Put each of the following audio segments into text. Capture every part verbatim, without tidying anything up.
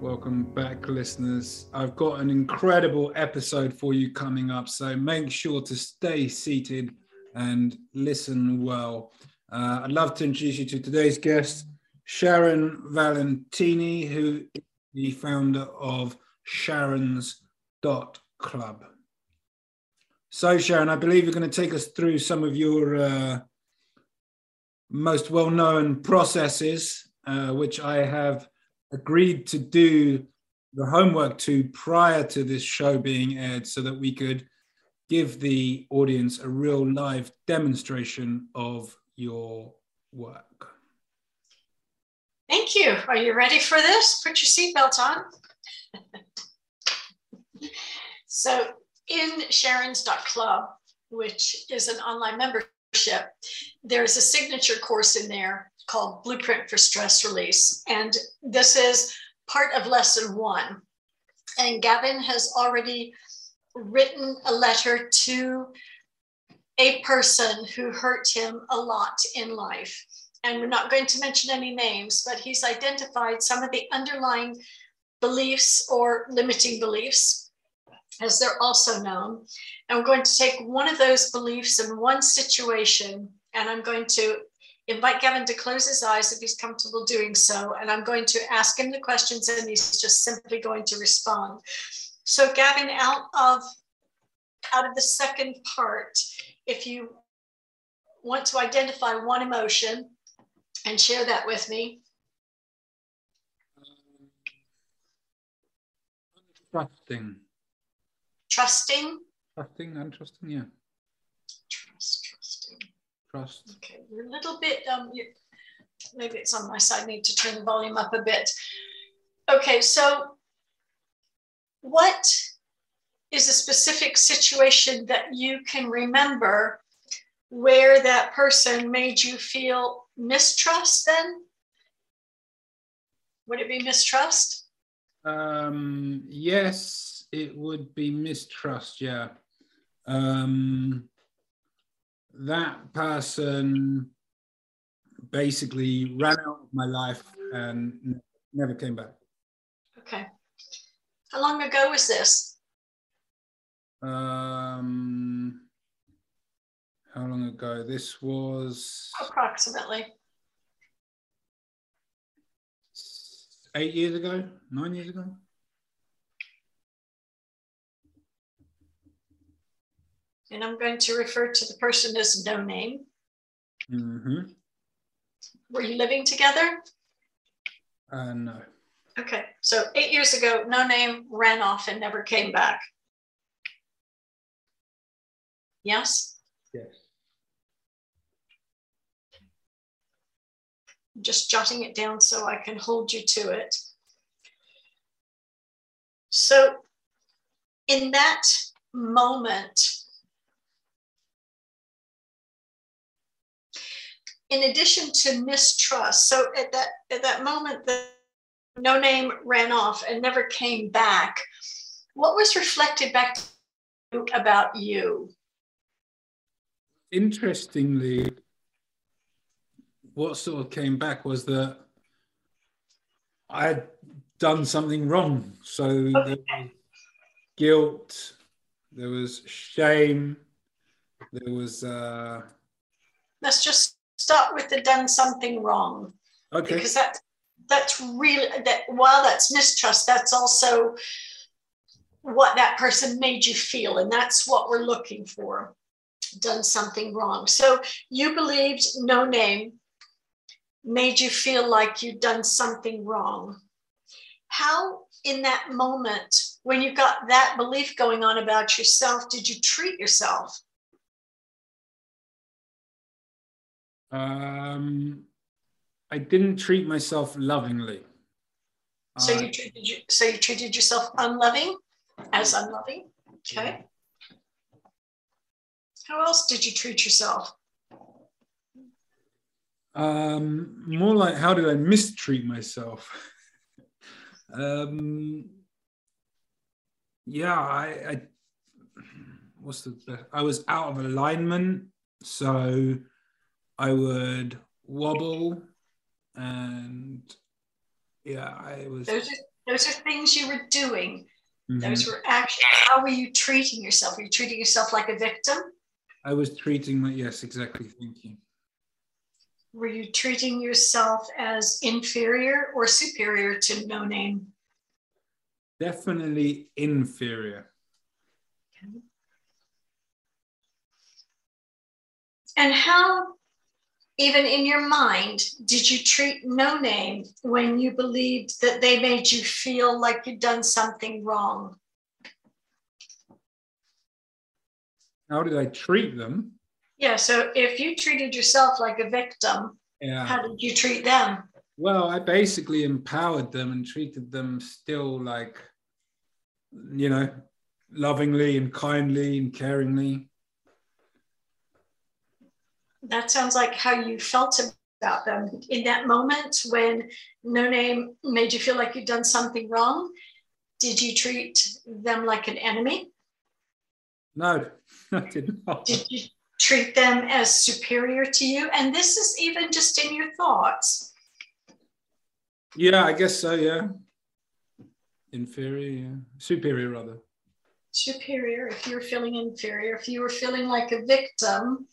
Welcome back, listeners. I've got an incredible episode for you coming up, so make sure to stay seated and listen well. Uh, I'd love to introduce you to today's guest, Sharon Valenti, who is the founder of Sharons dot club. So, Sharon, I believe you're going to take us through some of your uh, most well-known processes, uh, which I have agreed to do the homework to prior to this show being aired so that we could give the audience a real live demonstration of your work. Thank you. Are you ready for this? Put your seatbelt on. So in Sharons dot club, which is an online membership, there's a signature course in there called Blueprint for Stress Release. And this is part of lesson one. And Gavin has already written a letter to a person who hurt him a lot in life. And we're not going to mention any names, but he's identified some of the underlying beliefs or limiting beliefs, as they're also known. And we're going to take one of those beliefs in one situation, and I'm going to invite Gavin to close his eyes if he's comfortable doing so. And I'm going to ask him the questions, and he's just simply going to respond. So Gavin, out of, out of the second part, if you want to identify one emotion and share that with me. Trusting. Trusting? Trusting, untrusting, yeah. Trust, trusting. Trust. Okay, you're a little bit, um, you, maybe it's on my side, I need to turn the volume up a bit. Okay, so what is a specific situation that you can remember where that person made you feel mistrust then? Would it be mistrust? Um, yes, it would be mistrust, yeah. Um, that person basically ran out of my life and never came back. Okay. How long ago was this? Um, how long ago? This was... Approximately. Eight years ago? Nine years ago? And I'm going to refer to the person as no name. Mm-hmm. Were you living together? Uh, no. Okay, so eight years ago, no name, ran off and never came back. Yes? Yes. I'm just jotting it down so I can hold you to it. So in that moment, in addition to mistrust, so at that, at that moment, the no name ran off and never came back. What was reflected back to you about you? Interestingly, what sort of came back was that I had done something wrong. So okay. There was guilt, there was shame, there was... Uh... Let's just start with the done something wrong. Okay. Because that. That's really, that while that's mistrust, that's also what that person made you feel. And that's what we're looking for, done something wrong. So you believed no name made you feel like you'd done something wrong. How in that moment, when you got that belief going on about yourself, did you treat yourself? Um... I didn't treat myself lovingly. So you treated you, so you treated yourself unloving as unloving. Okay. How else did you treat yourself? Um, more like, how did I mistreat myself? um, yeah, I, I what's the I was out of alignment, so I would wobble, and yeah, I was. Those are those are things you were doing. Mm-hmm. Those were actions. How were you treating yourself? Were you treating yourself like a victim? I was treating like, yes, exactly. Thank you. Were you treating yourself as inferior or superior to no name? Definitely inferior. Okay. And how, even in your mind, did you treat no name when you believed that they made you feel like you'd done something wrong? How did I treat them? Yeah, so if you treated yourself like a victim, yeah. How did you treat them? Well, I basically empowered them and treated them still like, you know, lovingly and kindly and caringly. That sounds like how you felt about them in that moment when no name made you feel like you'd done something wrong. Did you treat them like an enemy? No, I did not. Did you treat them as superior to you? And this is even just in your thoughts. Yeah, I guess so, yeah. Inferior, yeah. Superior, rather. Superior, if you were feeling inferior. If you were feeling like a victim,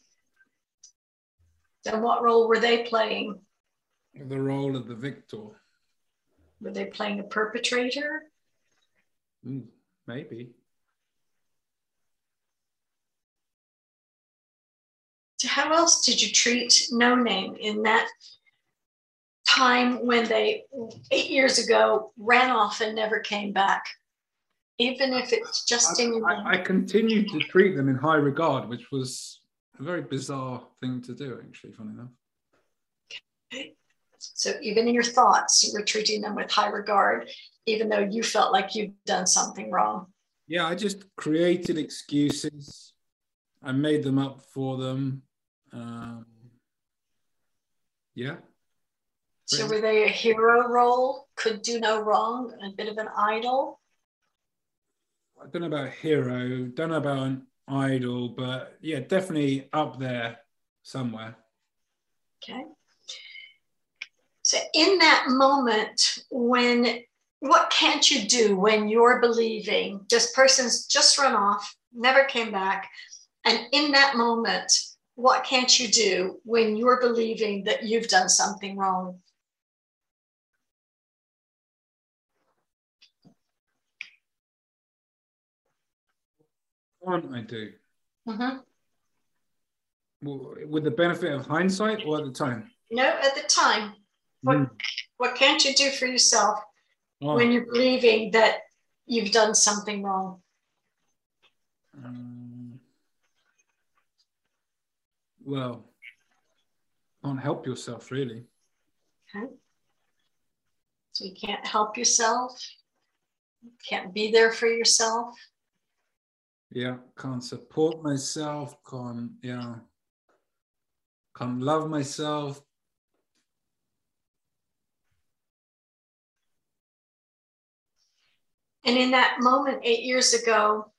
then what role were they playing? The role of the victor. Were they playing a perpetrator? Mm, maybe. So how else did you treat no name in that time when they, eight years ago, ran off and never came back? Even if it's just I, in your I, I continued to treat them in high regard, which was a very bizarre thing to do, actually, funny enough. Okay. So even in your thoughts, you were treating them with high regard, even though you felt like you'd done something wrong. Yeah, I just created excuses. I made them up for them. Um, yeah. So were they a hero role? Could do no wrong? A bit of an idol? I don't know about hero. Don't know about an idol, but yeah, definitely up there somewhere. Okay. So in that moment, when, what can't you do when you're believing this person's just run off, never came back? And in that moment, what can't you do when you're believing that you've done something wrong? What can't I do? Mm-hmm. Well, with the benefit of hindsight or at the time? No, at the time. What, mm. what can't you do for yourself oh. when you're believing that you've done something wrong? Um. Well, can't help yourself, really. Okay. So you can't help yourself. You can't be there for yourself. Yeah, can't support myself. Can't, yeah. Can't love myself. And in that moment, eight years ago,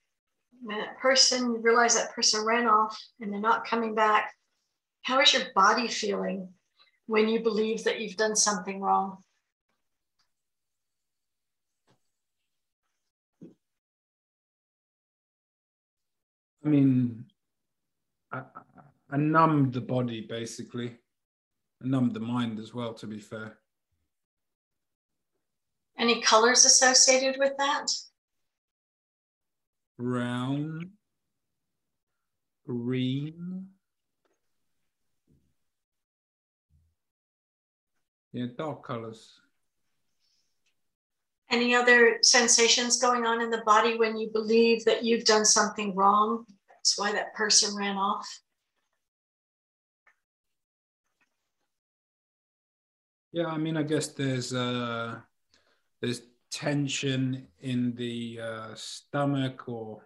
when that person, you realize that person ran off and they're not coming back, how is your body feeling when you believe that you've done something wrong? I mean, I, I numbed the body, basically. I numbed the mind as well, to be fair. Any colors associated with that? Brown, green. Yeah, dark colors. Any other sensations going on in the body when you believe that you've done something wrong? That's why that person ran off. Yeah, I mean, I guess there's uh, there's tension in the uh, stomach, or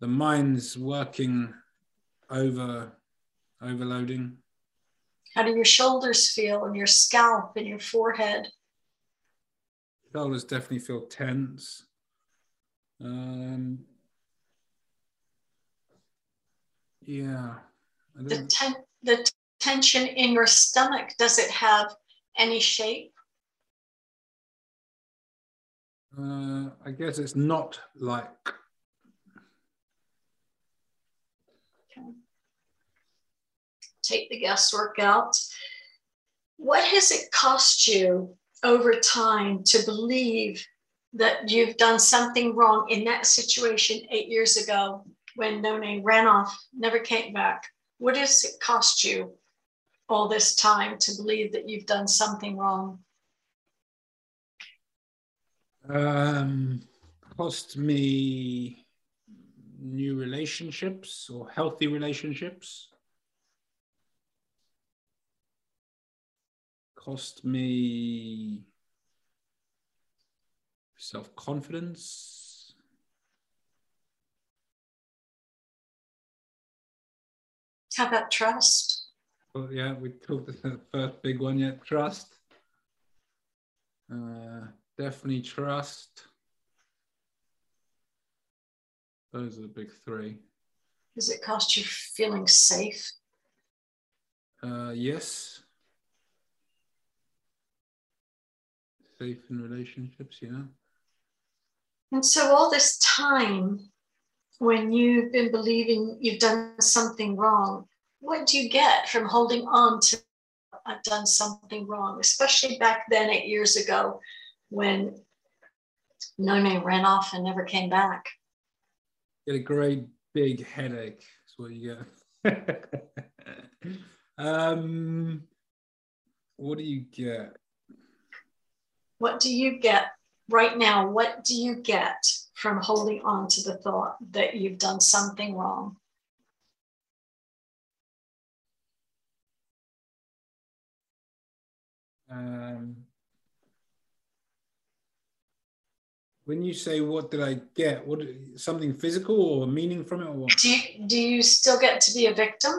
the mind's working over, overloading. How do your shoulders feel, and your scalp and your forehead? Shoulders definitely feel tense. Um, yeah. The, ten the tension in your stomach, does it have any shape? Uh, I guess it's not like. Okay. Take the guesswork out. What has it cost you over time to believe that you've done something wrong in that situation eight years ago when Nonay ran off, never came back? What has it cost you all this time to believe that you've done something wrong? Um, cost me new relationships, or healthy relationships. Cost me self-confidence. How about trust? Well, yeah, we talked about the first big one, yeah, trust. Uh, definitely trust. Those are the big three. Does it cost you feeling safe? Uh, yes. Safe in relationships, yeah. And so all this time, when you've been believing you've done something wrong, what do you get from holding on to I've done something wrong, especially back then, eight years ago, when Nonay ran off and never came back? Get a great big headache. That's what you get. um, what do you get? What do you get right now? What do you get from holding on to the thought that you've done something wrong? Um, when you say, what did I get? What, something physical or meaning from it, or what? Do you, do you still get to be a victim?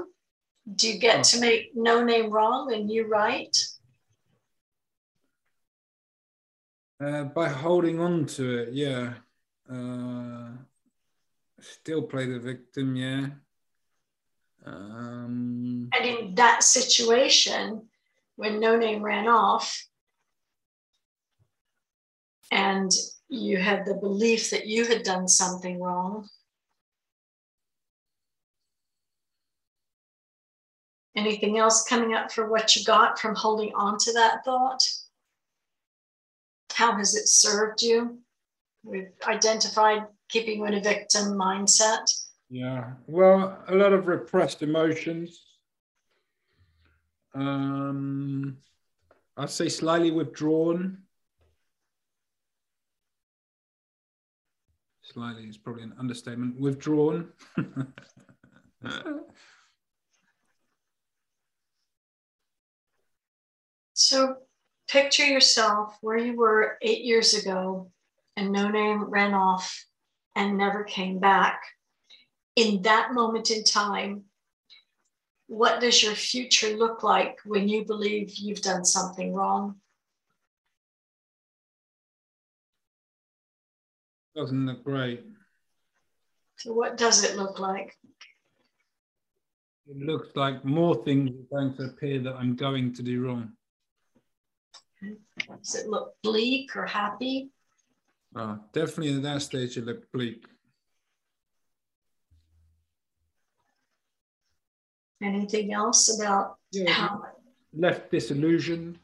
Do you get oh. to make Nonay wrong and you right? Uh, by holding on to it, yeah. Uh, still play the victim, yeah. Um, and in that situation, when Nonay ran off, and you had the belief that you had done something wrong, anything else coming up for what you got from holding on to that thought? How has it served you? We've identified keeping you in a victim mindset. Yeah, well, a lot of repressed emotions. Um, I'd say slightly withdrawn. Slightly is probably an understatement. Withdrawn. So picture yourself where you were eight years ago and Nonay ran off and never came back. In that moment in time, what does your future look like when you believe you've done something wrong? Doesn't look great. So what does it look like? It looks like more things are going to appear that I'm going to do wrong. Does it look bleak or happy? Oh, definitely at that stage it looked bleak. Anything else about yeah, how? Left disillusioned.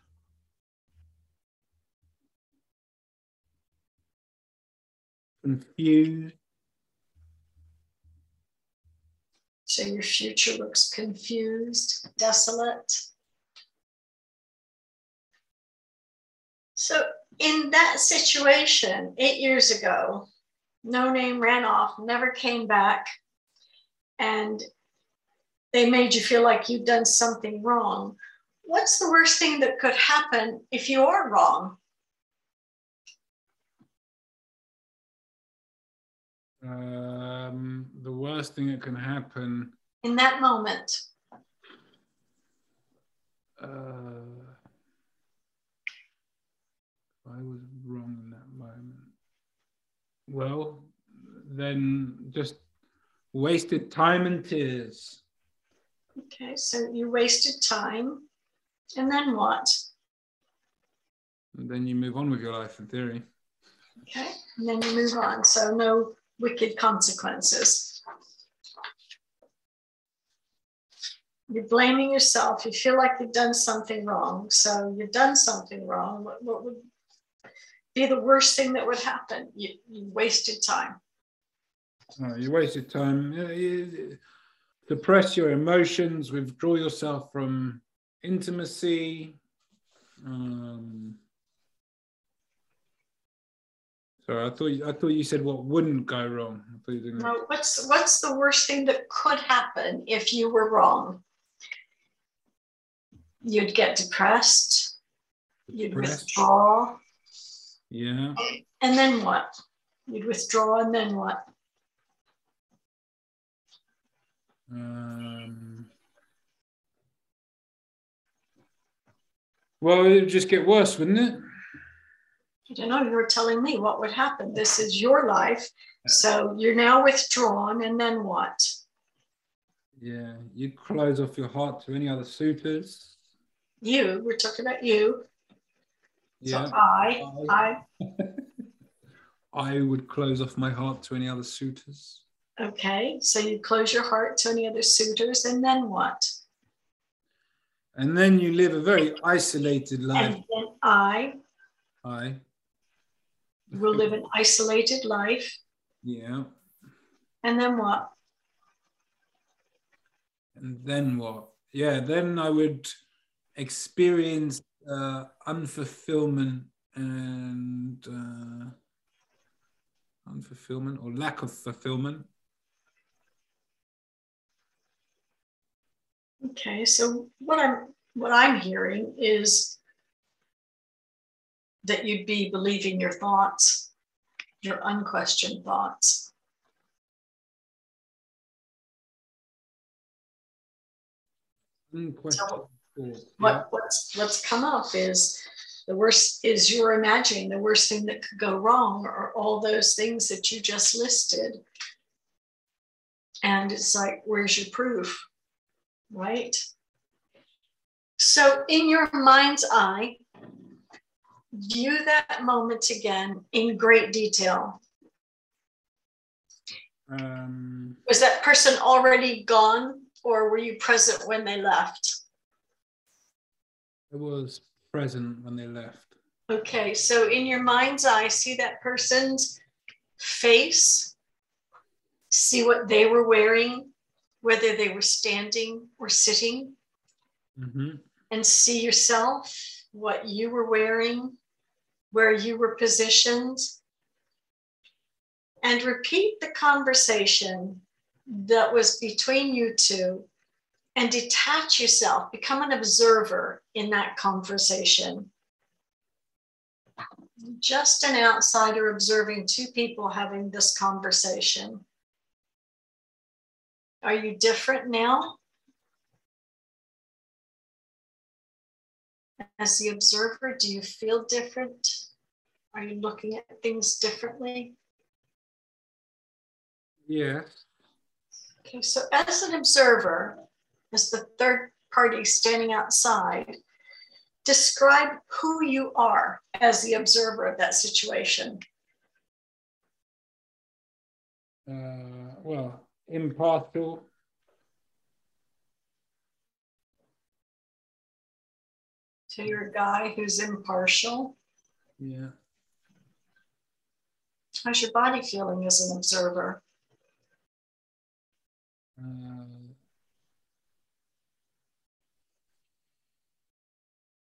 Confused. So your future looks confused, desolate. So in that situation, eight years ago, Nonay ran off, never came back, and they made you feel like you've done something wrong. What's the worst thing that could happen if you are wrong? Um, the worst thing that can happen in that moment. Uh, I was wrong in that moment. Well, then just wasted time and tears. Okay, so you wasted time, and then what? And then you move on with your life in theory. Okay, and then you move on. So no wicked consequences. You're blaming yourself. You feel like you've done something wrong. So you've done something wrong. What, what would be the worst thing that would happen? You, you wasted time. Oh, you wasted time. You, you depress your emotions, withdraw yourself from intimacy. Um, sorry, I thought you, I thought you said what wouldn't go wrong. I thought you didn't. No, what's what's the worst thing that could happen if you were wrong? You'd get depressed. You'd depressed. withdraw. Yeah. And then what? You'd withdraw, and then what? Um, well, it would just get worse, wouldn't it? I don't know. You were telling me what would happen. This is your life. So you're now withdrawn, and then what? Yeah, you'd close off your heart to any other suitors. You, we're talking about you. Yeah. So I, I, I, I would close off my heart to any other suitors. Okay, so you close your heart to any other suitors, and then what? And then you live a very isolated life. And then I. I. Will live an isolated life. Yeah. And then what? And then what? Yeah, then I would experience uh, unfulfillment and... Uh, unfulfillment or lack of fulfillment. Okay, so what I'm what I'm hearing is that you'd be believing your thoughts, your unquestioned thoughts. So what what's what's come up is the worst is you're imagining the worst thing that could go wrong are all those things that you just listed. And it's like, where's your proof? Right? So in your mind's eye, view that moment again in great detail. Um, Was that person already gone, or were you present when they left? It was present when they left. Okay, so in your mind's eye, see that person's face, see what they were wearing, whether they were standing or sitting, mm-hmm. and see yourself, what you were wearing, where you were positioned, and repeat the conversation that was between you two. And detach yourself, become an observer in that conversation. Just an outsider observing two people having this conversation. Are you different now? As the observer, do you feel different? Are you looking at things differently? Yeah. Okay, so as an observer, as the third party standing outside, describe who you are as the observer of that situation. Uh, well, impartial. So you're a guy who's impartial. Yeah. How's your body feeling as an observer? Uh,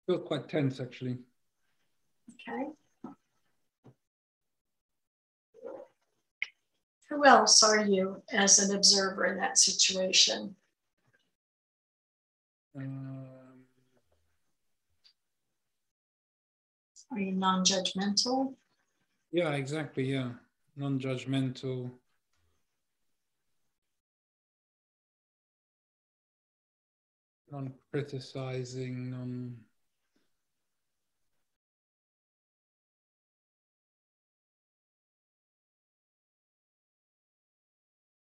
Feel quite tense, actually. Okay. Who else are you as an observer in that situation? Um, are you non-judgmental? Yeah, exactly. Yeah, non-judgmental. non-criticizing, non...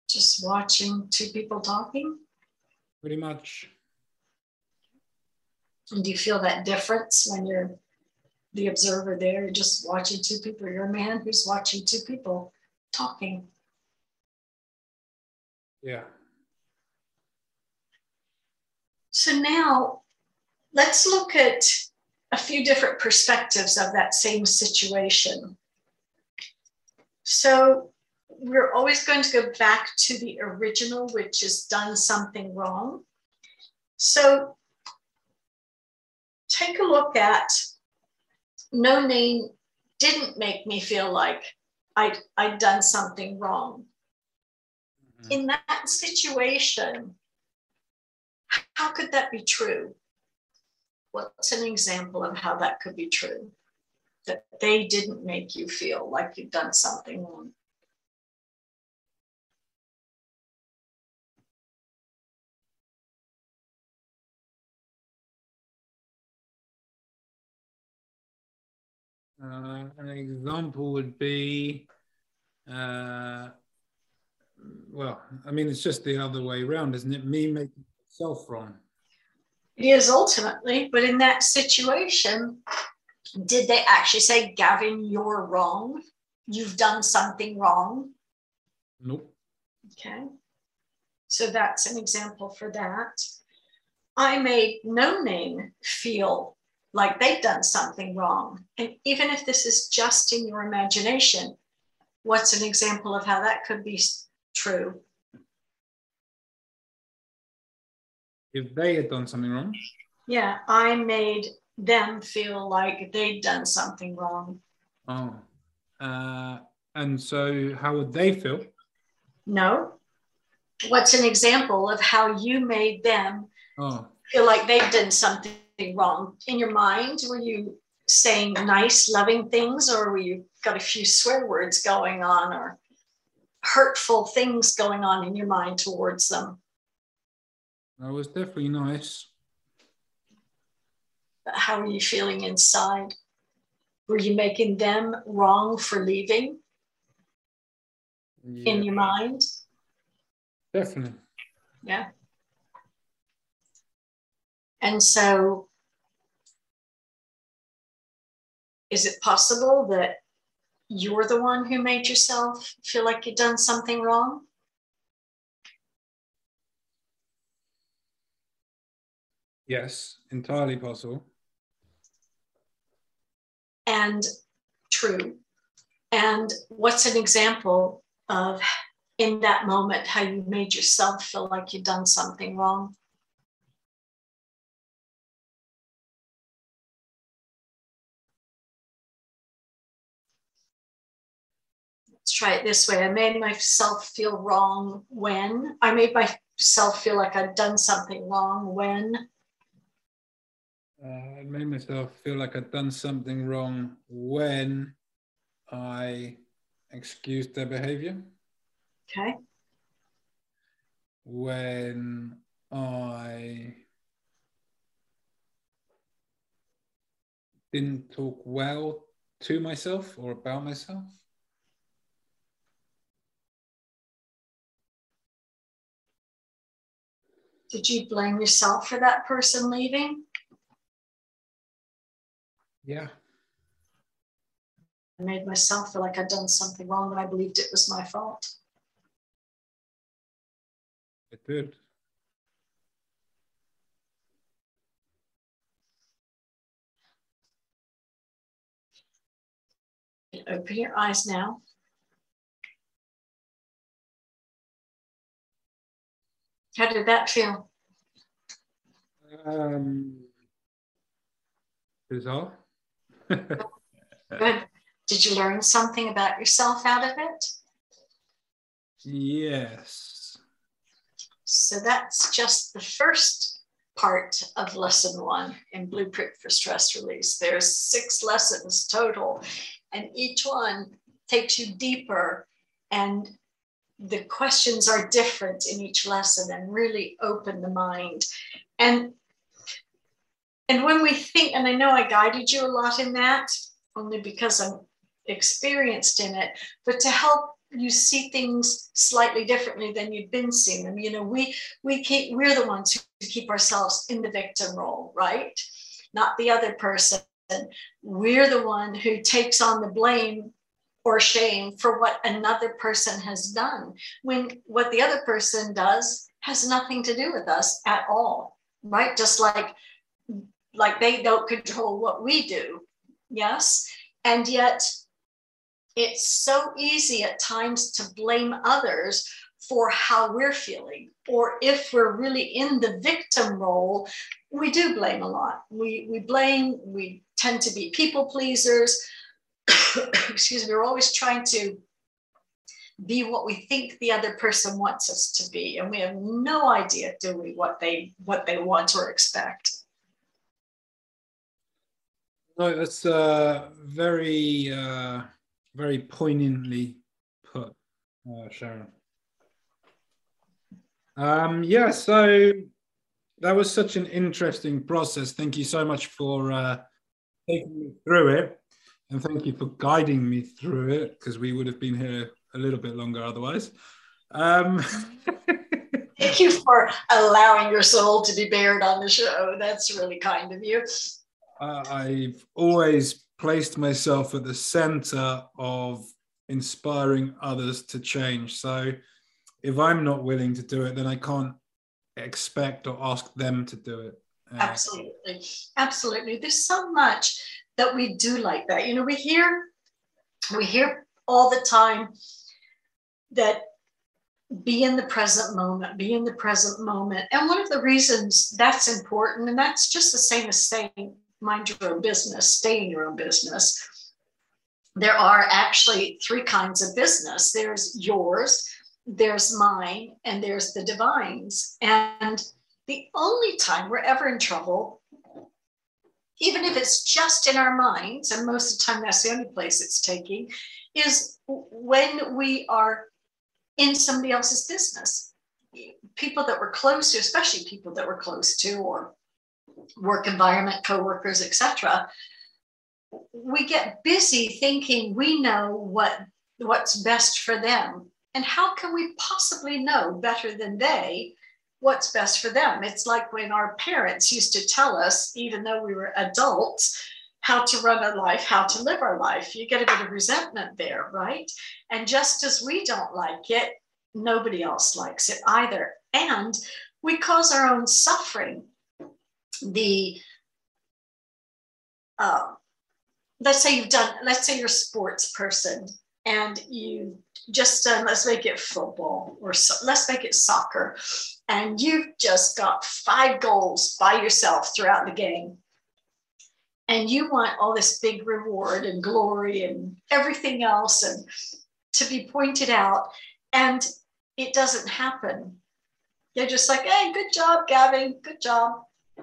Just watching two people talking? Pretty much. And do you feel that difference when you're the observer there, just watching two people? You're a man who's watching two people talking. Yeah. So now let's look at a few different perspectives of that same situation. So we're always going to go back to the original, which is done something wrong. So take a look at no name didn't make me feel like I'd, I'd done something wrong. Mm-hmm. In that situation, how could that be true? What's an example of how that could be true? That they didn't make you feel like you've done something wrong. Uh, an example would be, uh, well, I mean, it's just the other way around, isn't it? Me making myself wrong. It is ultimately, but in that situation, did they actually say, Gavin, you're wrong? You've done something wrong? Nope. Okay. So that's an example for that. I made no name feel like they've done something wrong. And even if this is just in your imagination, what's an example of how that could be true? If they had done something wrong? Yeah, I made them feel like they'd done something wrong. Oh, uh, and so how would they feel? No. What's an example of how you made them oh. feel like they've done something wrong? In your mind, were you saying nice, loving things, or were you got a few swear words going on or hurtful things going on in your mind towards them? I was definitely nice. But how are you feeling inside? Were you making them wrong for leaving? Yeah. In your mind? Definitely. Yeah. And so is it possible that you're the one who made yourself feel like you've done something wrong? Yes, entirely possible. And true. And what's an example of, in that moment, how you made yourself feel like you've done something wrong? Let's try it this way. I made myself feel wrong when. I made myself feel like I'd done something wrong when. Uh, I made myself feel like I'd done something wrong when I excused their behavior. Okay. When I didn't talk well to myself or about myself. Did you blame yourself for that person leaving? Yeah. I made myself feel like I'd done something wrong, but I believed it was my fault. It did. Open your eyes now. How did that feel? Um, bizarre. Good. Did you learn something about yourself out of it? Yes. So that's just the first part of lesson one in Blueprint for Stress Release. There's six lessons total, and each one takes you deeper, and the questions are different in each lesson and really open the mind. And And when we think, and I know I guided you a lot in that, only because I'm experienced in it, but to help you see things slightly differently than you've been seeing them. You know, we we keep, we're the ones who keep ourselves in the victim role, right? Not the other person. We're the one who takes on the blame or shame for what another person has done, when what the other person does has nothing to do with us at all, right? Just like like they don't control what we do. Yes. And yet it's so easy at times to blame others for how we're feeling, or if we're really in the victim role, we do blame a lot. We, we blame, we tend to be people pleasers. Excuse me, we're always trying to be what we think the other person wants us to be. And we have no idea, do we, what they, what they want or expect. No, that's uh, very... Uh... Very poignantly put, uh, Sharon. Um, yeah, so that was such an interesting process. Thank you so much for uh, taking me through it. And thank you for guiding me through it, because we would have been here a little bit longer otherwise. Um, thank you for allowing your soul to be bared on the show. That's really kind of you. Uh, I've always placed myself at the center of inspiring others to change. So if I'm not willing to do it, then I can't expect or ask them to do it. Uh, Absolutely. Absolutely. There's so much that we do like that. You know, we hear, we hear all the time that be in the present moment, be in the present moment. And one of the reasons that's important, and that's just the same as saying, mind your own business, stay in your own business. There are actually three kinds of business. There's yours, there's mine, and there's the divine's. And the only time we're ever in trouble, even if it's just in our minds, and most of the time that's the only place it's taking, is when we are in somebody else's business. People that we're close to, especially people that we're close to, or work environment, co-workers, et cetera. We get busy thinking we know what, what's best for them. And how can we possibly know better than they what's best for them? It's like when our parents used to tell us, even though we were adults, how to run our life, how to live our life. You get a bit of resentment there, right? And just as we don't like it, nobody else likes it either. And we cause our own suffering. The, uh, let's say you've done, let's say you're a sports person and you just done, let's make it football or so, let's make it soccer. And you've just got five goals by yourself throughout the game. And you want all this big reward and glory and everything else and to be pointed out. And it doesn't happen. You're just like, hey, good job, Gavin, good job.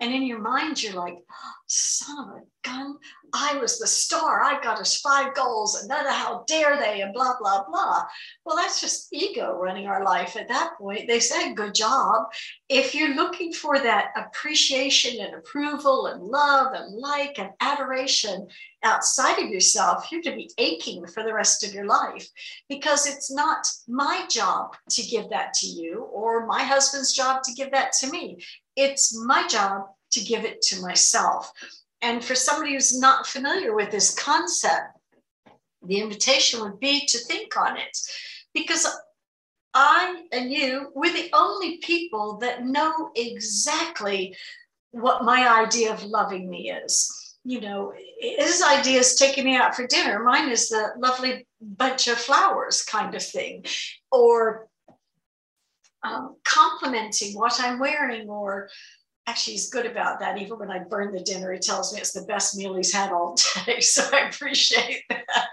And in your mind, you're like, oh, son of a gun, I was the star. I got us five goals. And none of how dare they and blah, blah, blah. Well, that's just ego running our life at that point. They said, good job. If you're looking for that appreciation and approval and love and like and adoration outside of yourself, you're going to be aching for the rest of your life, because it's not my job to give that to you or my husband's job to give that to me. It's my job to give it to myself. And for somebody who's not familiar with this concept, the invitation would be to think on it, because I and you, we're the only people that know exactly what my idea of loving me is. You know, his idea is taking me out for dinner. Mine is the lovely bunch of flowers kind of thing, or Um, complimenting what I'm wearing, or actually he's good about that. Even when I burn the dinner, he tells me it's the best meal he's had all day. So I appreciate that.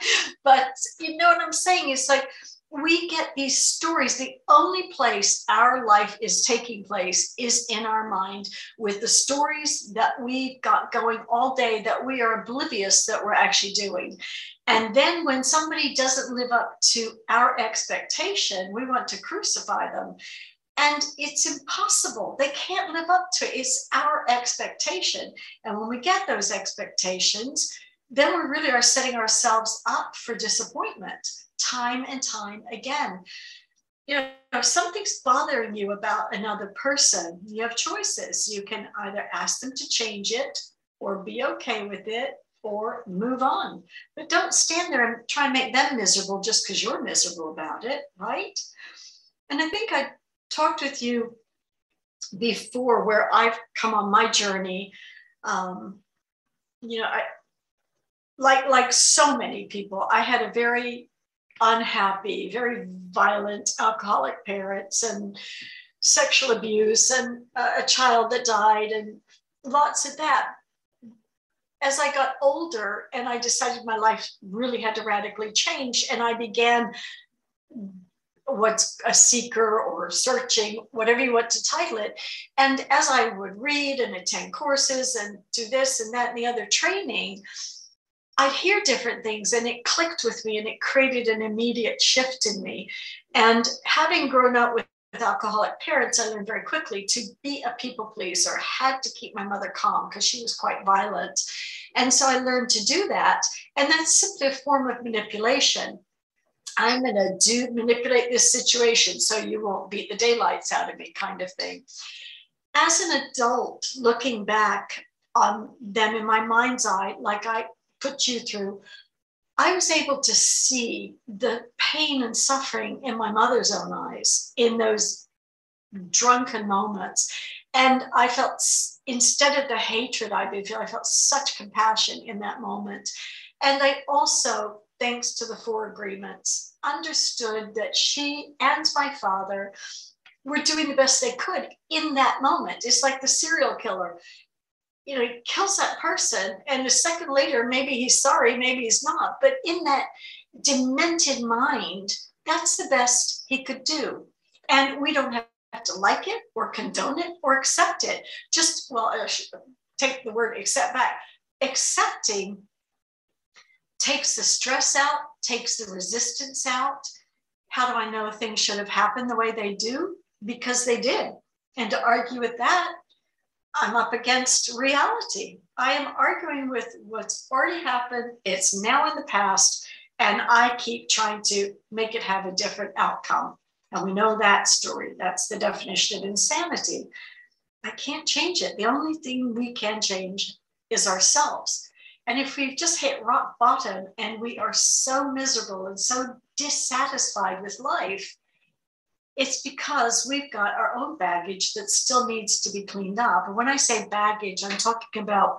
But you know what I'm saying? It's like we get these stories. The only place our life is taking place is in our mind, with the stories that we've got going all day that we are oblivious that we're actually doing. And then when somebody doesn't live up to our expectation, we want to crucify them. And it's impossible. They can't live up to it. It's our expectation. And when we get those expectations, then we really are setting ourselves up for disappointment time and time again. You know, if something's bothering you about another person, you have choices. You can either ask them to change it or be okay with it or move on. But don't stand there and try and make them miserable just because you're miserable about it, right? And I think I talked with you before where I've come on my journey. Um, you know, I, like, like so many people, I had a very unhappy, very violent alcoholic parents and sexual abuse and a child that died and lots of that. As I got older and I decided my life really had to radically change, and I began what's a seeker or searching, whatever you want to title it. And as I would read and attend courses and do this and that and the other training, I'd hear different things, and it clicked with me, and it created an immediate shift in me. And having grown up with, with alcoholic parents, I learned very quickly to be a people pleaser. Had to keep my mother calm because she was quite violent. And so I learned to do that. And that's simply a form of manipulation. I'm going to do manipulate this situation so you won't beat the daylights out of me, kind of thing. As an adult, looking back on them in my mind's eye, like I put you through, I was able to see the pain and suffering in my mother's own eyes in those drunken moments. And I felt, instead of the hatred I've been feeling, I felt such compassion in that moment. And I also, thanks to the four agreements, understood that she and my father were doing the best they could in that moment. It's like the serial killer. You know, he kills that person, and a second later, maybe he's sorry, maybe he's not. But in that demented mind, that's the best he could do. And we don't have to like it or condone it or accept it. Just, well, I should take the word accept back. Accepting takes the stress out, takes the resistance out. How do I know things should have happened the way they do? Because they did. And to argue with that, I'm up against reality. I am arguing with what's already happened. It's now in the past, and I keep trying to make it have a different outcome. And we know that story. That's the definition of insanity. I can't change it. The only thing we can change is ourselves. And if we've just hit rock bottom and we are so miserable and so dissatisfied with life, it's because we've got our own baggage that still needs to be cleaned up. And when I say baggage, I'm talking about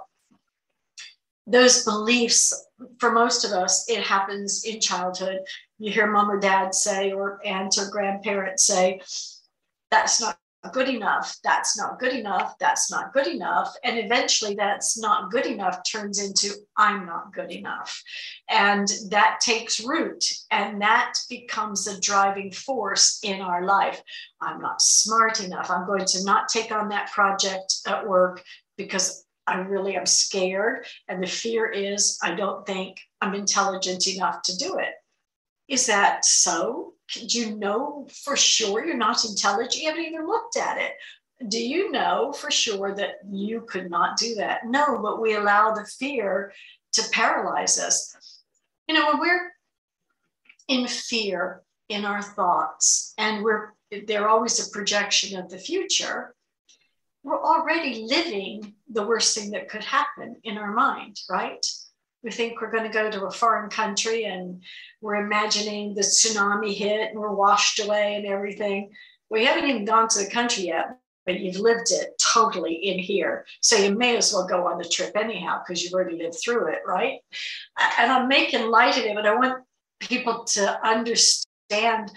those beliefs. For most of us, it happens in childhood. You hear mom or dad say, or aunt or grandparents say, that's not good enough, that's not good enough, that's not good enough. And eventually that's not good enough turns into I'm not good enough. And that takes root, and that becomes a driving force in our life. I'm not smart enough. I'm going to not take on that project at work because I really am scared. And the fear is I don't think I'm intelligent enough to do it. Is that so? Do you know for sure you're not intelligent? You haven't even looked at it. Do you know for sure that you could not do that? No, but we allow the fear to paralyze us. You know, when we're in fear in our thoughts, and we're they're always a projection of the future, we're already living the worst thing that could happen in our mind, right? We think we're going to go to a foreign country, and we're imagining the tsunami hit and we're washed away and everything. We haven't even gone to the country yet, but you've lived it totally in here. So you may as well go on the trip anyhow, because you've already lived through it, right? And I'm making light of it, but I want people to understand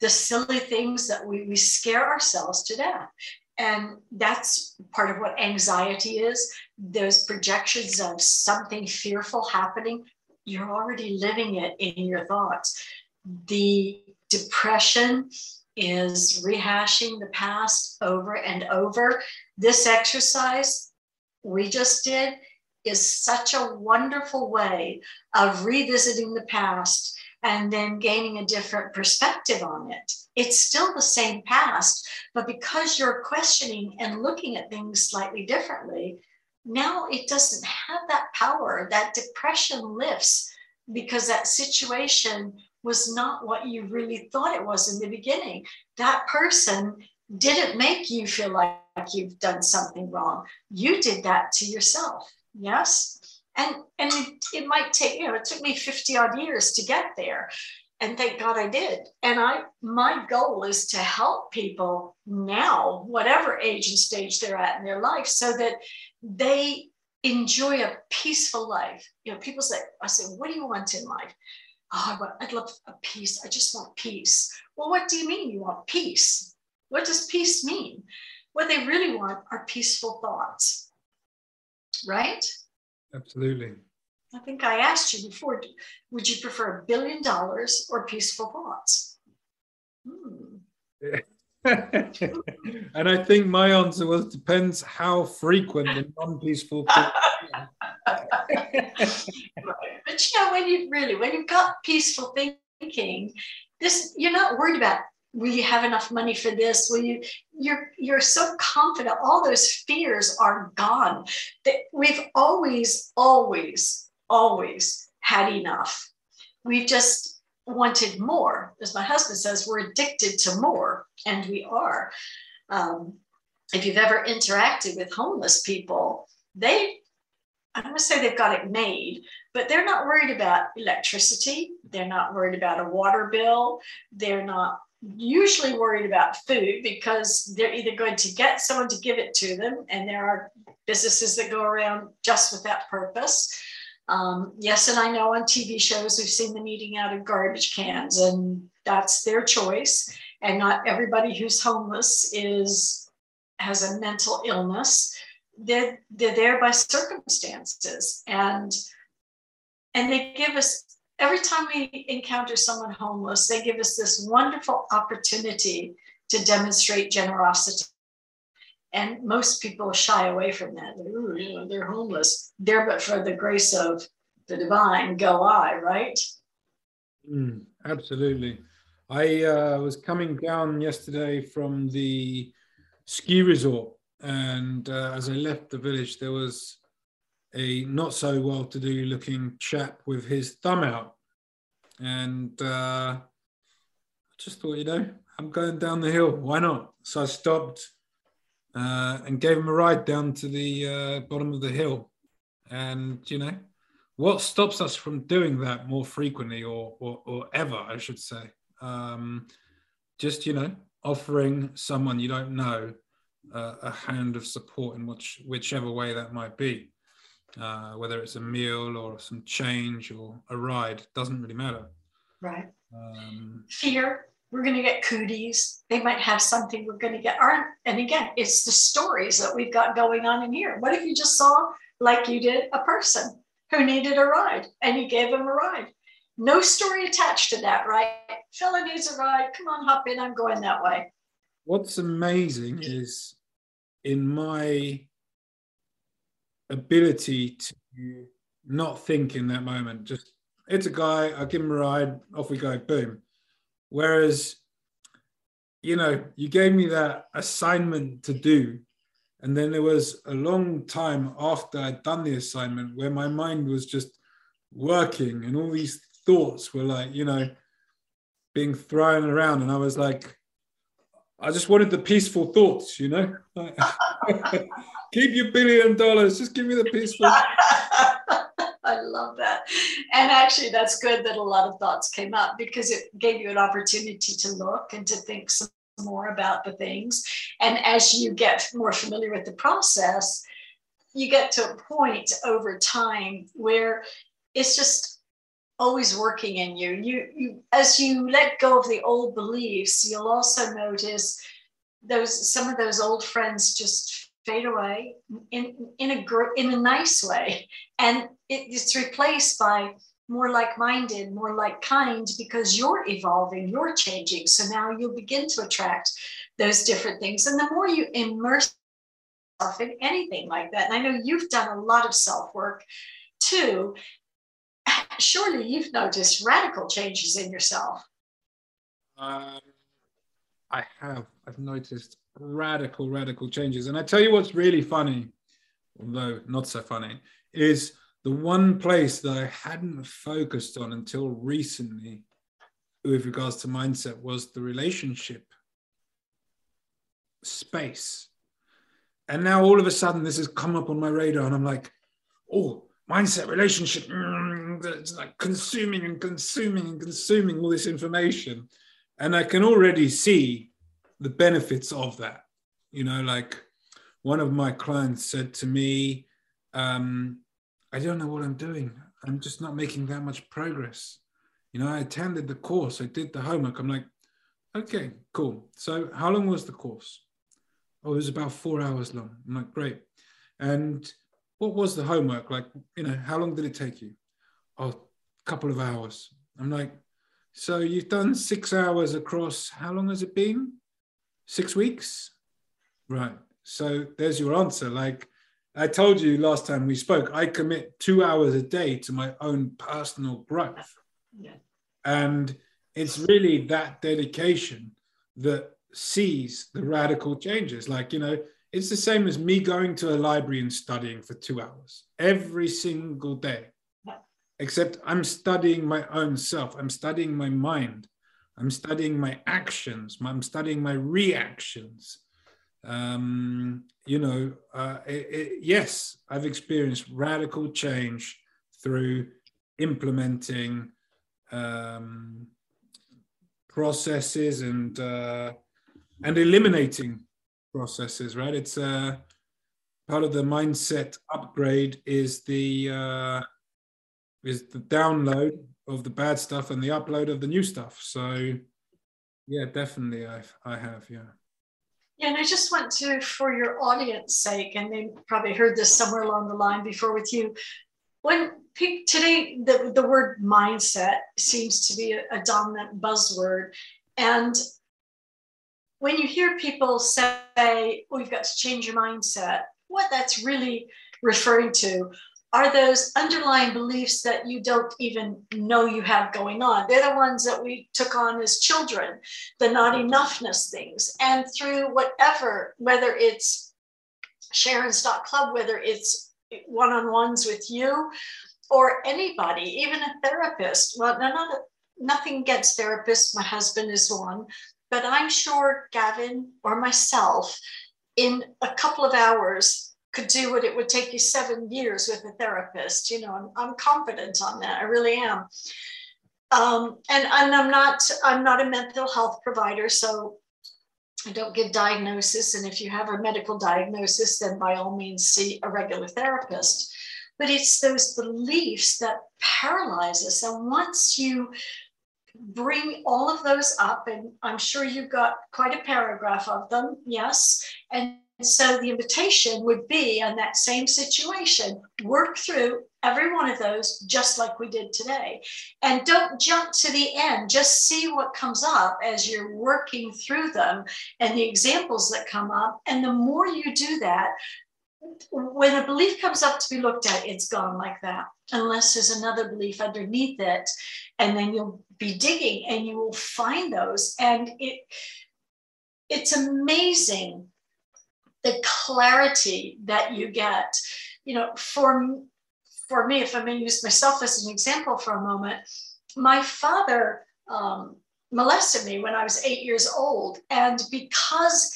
the silly things that we, we scare ourselves to death. And that's part of what anxiety is. Those projections of something fearful happening, you're already living it in your thoughts. The depression is rehashing the past over and over. This exercise we just did is such a wonderful way of revisiting the past and then gaining a different perspective on it. It's still the same past, but because you're questioning and looking at things slightly differently, now it doesn't have that power. That depression lifts because that situation was not what you really thought it was in the beginning. That person didn't make you feel like you've done something wrong. You did that to yourself. Yes. And, and it, it might take, you know, it took me fifty odd years to get there. And thank God I did. And I, my goal is to help people now, whatever age and stage they're at in their life, so that they enjoy a peaceful life. You know, people say, I say, what do you want in life? Oh, well, I'd love a peace. I just want peace. Well, what do you mean you want peace? What does peace mean? What they really want are peaceful thoughts, right? Absolutely. I think I asked you before, would you prefer a billion dollars or peaceful thoughts? Hmm. Yeah. And I think my answer was, depends how frequent the non-peaceful thoughts are. Right. But you know, when you really, when you've got peaceful thinking, this, you're not worried about, will you have enough money for this? Will you, you're, you're so confident. All those fears are gone. That we've always, always, always had enough. We've just wanted more. As my husband says, we're addicted to more, and we are. Um, if you've ever interacted with homeless people, they, I don't want to say they've got it made, but they're not worried about electricity. They're not worried about a water bill. They're not usually worried about food, because they're either going to get someone to give it to them. And there are businesses that go around just with that purpose. Um, yes, and I know on T V shows, we've seen them eating out of garbage cans, and that's their choice. And not everybody who's homeless is has a mental illness. They're, they're there by circumstances, and and they give us, every time we encounter someone homeless, they give us this wonderful opportunity to demonstrate generosity. And most people shy away from that. Ooh, you know, they're homeless. There, but for the grace of the divine, go I, right? Mm, absolutely. I uh, was coming down yesterday from the ski resort. And uh, as I left the village, there was a not so well-to-do looking chap with his thumb out. And uh, I just thought, you know, I'm going down the hill. Why not? So I stopped uh, and gave him a ride down to the uh, bottom of the hill. And, you know, what stops us from doing that more frequently, or, or, or ever, I should say? Um, just, you know, offering someone you don't know Uh, a hand of support in which, whichever way that might be, uh, whether it's a meal or some change or a ride, doesn't really matter. Right. Um, Fear, we're going to get cooties. They might have something we're going to get. Our, and again, it's the stories that we've got going on in here. What if you just saw, like you did, a person who needed a ride and you gave them a ride? No story attached to that, right? Fella needs a ride. Come on, hop in. I'm going that way. What's amazing is in my ability to not think in that moment, just, it's a guy, I give him a ride, off we go, boom. Whereas, you know, you gave me that assignment to do, and then there was a long time after I'd done the assignment where my mind was just working, and all these thoughts were like, you know, being thrown around, and I was like, I just wanted the peaceful thoughts, you know. Keep your billion dollars. Just give me the peaceful. I love that. And actually, that's good that a lot of thoughts came up, because it gave you an opportunity to look and to think some more about the things. And as you get more familiar with the process, you get to a point over time where it's just always working in you. You, you, as you let go of the old beliefs, you'll also notice those, some of those old friends just fade away in in a in a nice way, and it, it's replaced by more like-minded, more like-kind, because you're evolving, you're changing. So now you'll begin to attract those different things, and the more you immerse yourself in anything like that, and I know you've done a lot of self-work too. surely you've noticed radical changes in yourself. Um, I have. I've noticed radical, radical changes. And I tell you what's really funny, although not so funny, is the one place that I hadn't focused on until recently with regards to mindset was the relationship space. And now all of a sudden this has come up on my radar and I'm like, oh, mindset, relationship, mm, it's like consuming and consuming and consuming all this information. And I can already see the benefits of that. You know, like one of my clients said to me, um, I don't know what I'm doing. I'm just not making that much progress. You know, I attended the course, I did the homework. I'm like, okay, cool. So how long was the course? Oh, it was about four hours long. I'm like, great. And what was the homework? Like, you know, how long did it take you? Oh, a couple of hours. I'm like, so you've done six hours across, how long has it been? Six weeks? Right. So there's your answer. Like I told you last time we spoke, I commit two hours a day to my own personal growth. Yeah. And it's really that dedication that sees the radical changes. Like, you know, it's the same as me going to a library and studying for two hours every single day, except I'm studying my own self. I'm studying my mind. I'm studying my actions. I'm studying my reactions. Um, you know, uh, it, it, yes, I've experienced radical change through implementing um, processes and uh, and eliminating processes, right? It's uh, part of the mindset upgrade is the uh, is the download of the bad stuff and the upload of the new stuff. So, yeah, definitely, I I have, yeah. Yeah, and I just want to, for your audience's sake, and they probably heard this somewhere along the line before with you, when today the, the word mindset seems to be a, a dominant buzzword. And when you hear people say, oh, you've got to change your mindset, what that's really referring to are those underlying beliefs that you don't even know you have going on. They're the ones that we took on as children, the not enoughness things. And through whatever, whether it's Sharons dot club, whether it's one-on-ones with you or anybody, even a therapist. Well, not, nothing against therapists. My husband is one, but I'm sure Gavin or myself in a couple of hours could do what it would take you seven years with a therapist. You know, I'm, I'm confident on that. I really am. Um, and, and I'm not, I'm not a mental health provider, so I don't give diagnosis. And if you have a medical diagnosis, then by all means, see a regular therapist. But it's those beliefs that paralyze us. And once you bring all of those up, and I'm sure you've got quite a paragraph of them, yes. And And so the invitation would be on that same situation, work through every one of those just like we did today. And don't jump to the end, just see what comes up as you're working through them and the examples that come up. And the more you do that, when a belief comes up to be looked at, it's gone like that, unless there's another belief underneath it. And then you'll be digging and you will find those. And it it's amazing the clarity that you get. You know, for, for me, if I may use myself as an example for a moment, my father um, molested me when I was eight years old. And because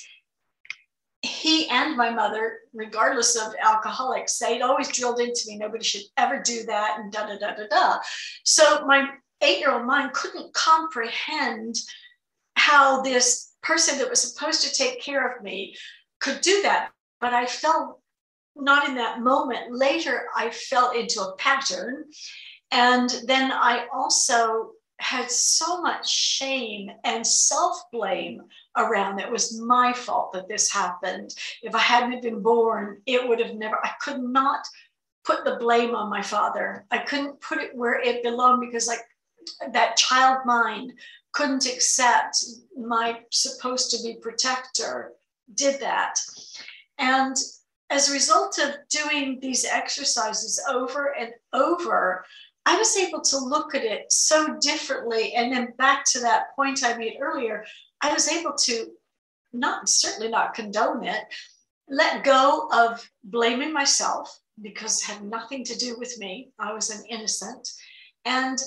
he and my mother, regardless of alcoholics, they'd always drilled into me, nobody should ever do that and da, da, da, da, da. So my eight-year-old mind couldn't comprehend how this person that was supposed to take care of me could do that, but I felt not in that moment. Later, I fell into a pattern. And then I also had so much shame and self-blame around that it was my fault that this happened. If I hadn't been born, it would have never, I could not put the blame on my father. I couldn't put it where it belonged because like that child mind couldn't accept my supposed to be protector did that. And as a result of doing these exercises over and over, I was able to look at it so differently. And then back to that point I made earlier, I was able to not, certainly not condone it, let go of blaming myself because it had nothing to do with me. I was an innocent. And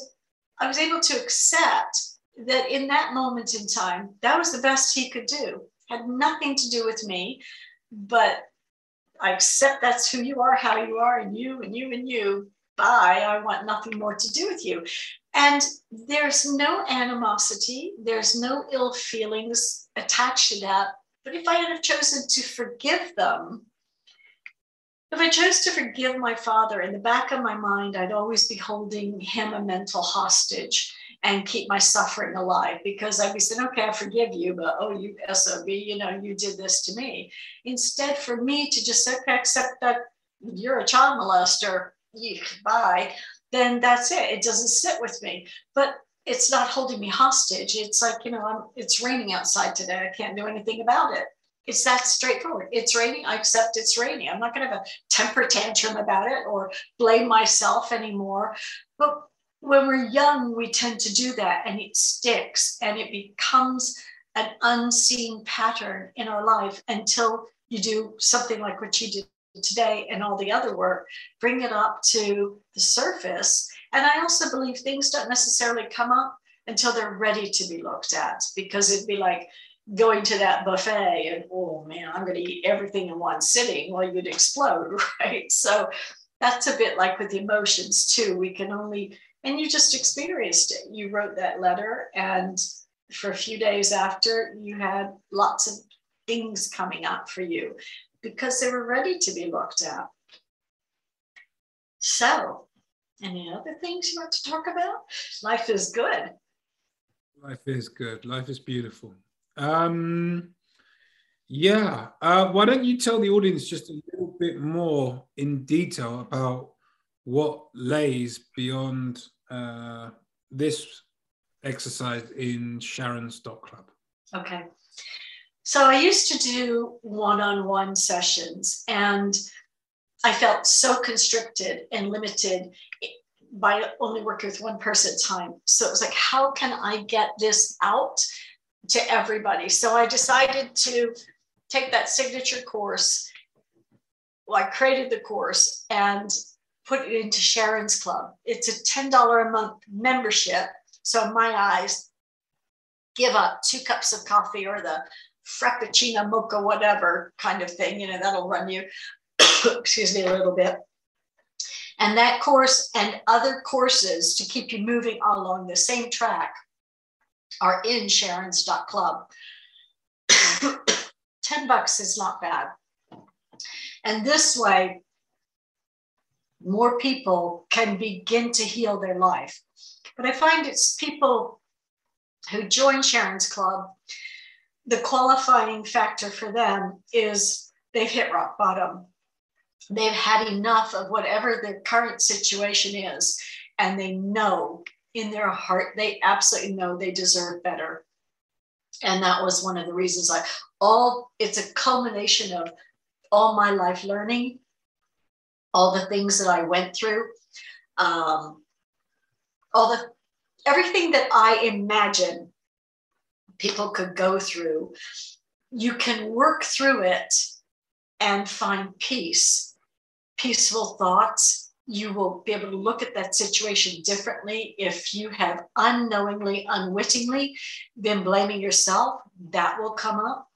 I was able to accept that in that moment in time, that was the best he could do. Had nothing to do with me, but I accept that's who you are, how you are, and you and you and you. Bye. I want nothing more to do with you. And there's no animosity. There's no ill feelings attached to that. But if I had have chosen to forgive them, if I chose to forgive my father, in the back of my mind, I'd always be holding him a mental hostage and keep my suffering alive, because I'd be saying, okay, I forgive you, but oh, you S O B, you know, you did this to me. Instead, for me to just accept that you're a child molester, eek, bye, then that's it. It doesn't sit with me. But it's not holding me hostage. It's like, you know, I'm, it's raining outside today. I can't do anything about it. It's that straightforward. It's raining. I accept it's raining. I'm not going to have a temper tantrum about it or blame myself anymore. But when we're young, we tend to do that, and it sticks, and it becomes an unseen pattern in our life until you do something like what you did today and all the other work, bring it up to the surface. And I also believe things don't necessarily come up until they're ready to be looked at, because it'd be like going to that buffet and, oh man, I'm going to eat everything in one sitting. Well, you'd explode, right? So that's a bit like with emotions too. We can only, and you just experienced it. You wrote that letter, and for a few days after, you had lots of things coming up for you because they were ready to be looked at. So, any other things you want to talk about? Life is good. Life is good. Life is beautiful. Um, yeah. Uh, why don't you tell the audience just a little bit more in detail about what lays beyond uh, this exercise in Sharons dot club? Okay. So I used to do one-on-one sessions, and I felt so constricted and limited by only working with one person at a time. So it was like, how can I get this out to everybody? So I decided to take that signature course. Well, I created the course and put it into Sharon's Club. It's a ten dollars a month membership. So in my eyes, give up two cups of coffee or the frappuccino mocha, whatever kind of thing, you know, that'll run you, excuse me, a little bit. And that course and other courses to keep you moving along the same track are in Sharons dot club. ten bucks is not bad. And this way, more people can begin to heal their life. But I find it's people who join Sharon's Club, the qualifying factor for them is they've hit rock bottom. They've had enough of whatever their current situation is, and they know in their heart, they absolutely know they deserve better. And that was one of the reasons I, all, it's a culmination of all my life learning, all the things that I went through, um, all the everything that I imagine people could go through, you can work through it and find peace, peaceful thoughts. You will be able to look at that situation differently. If you have unknowingly, unwittingly been blaming yourself, that will come up,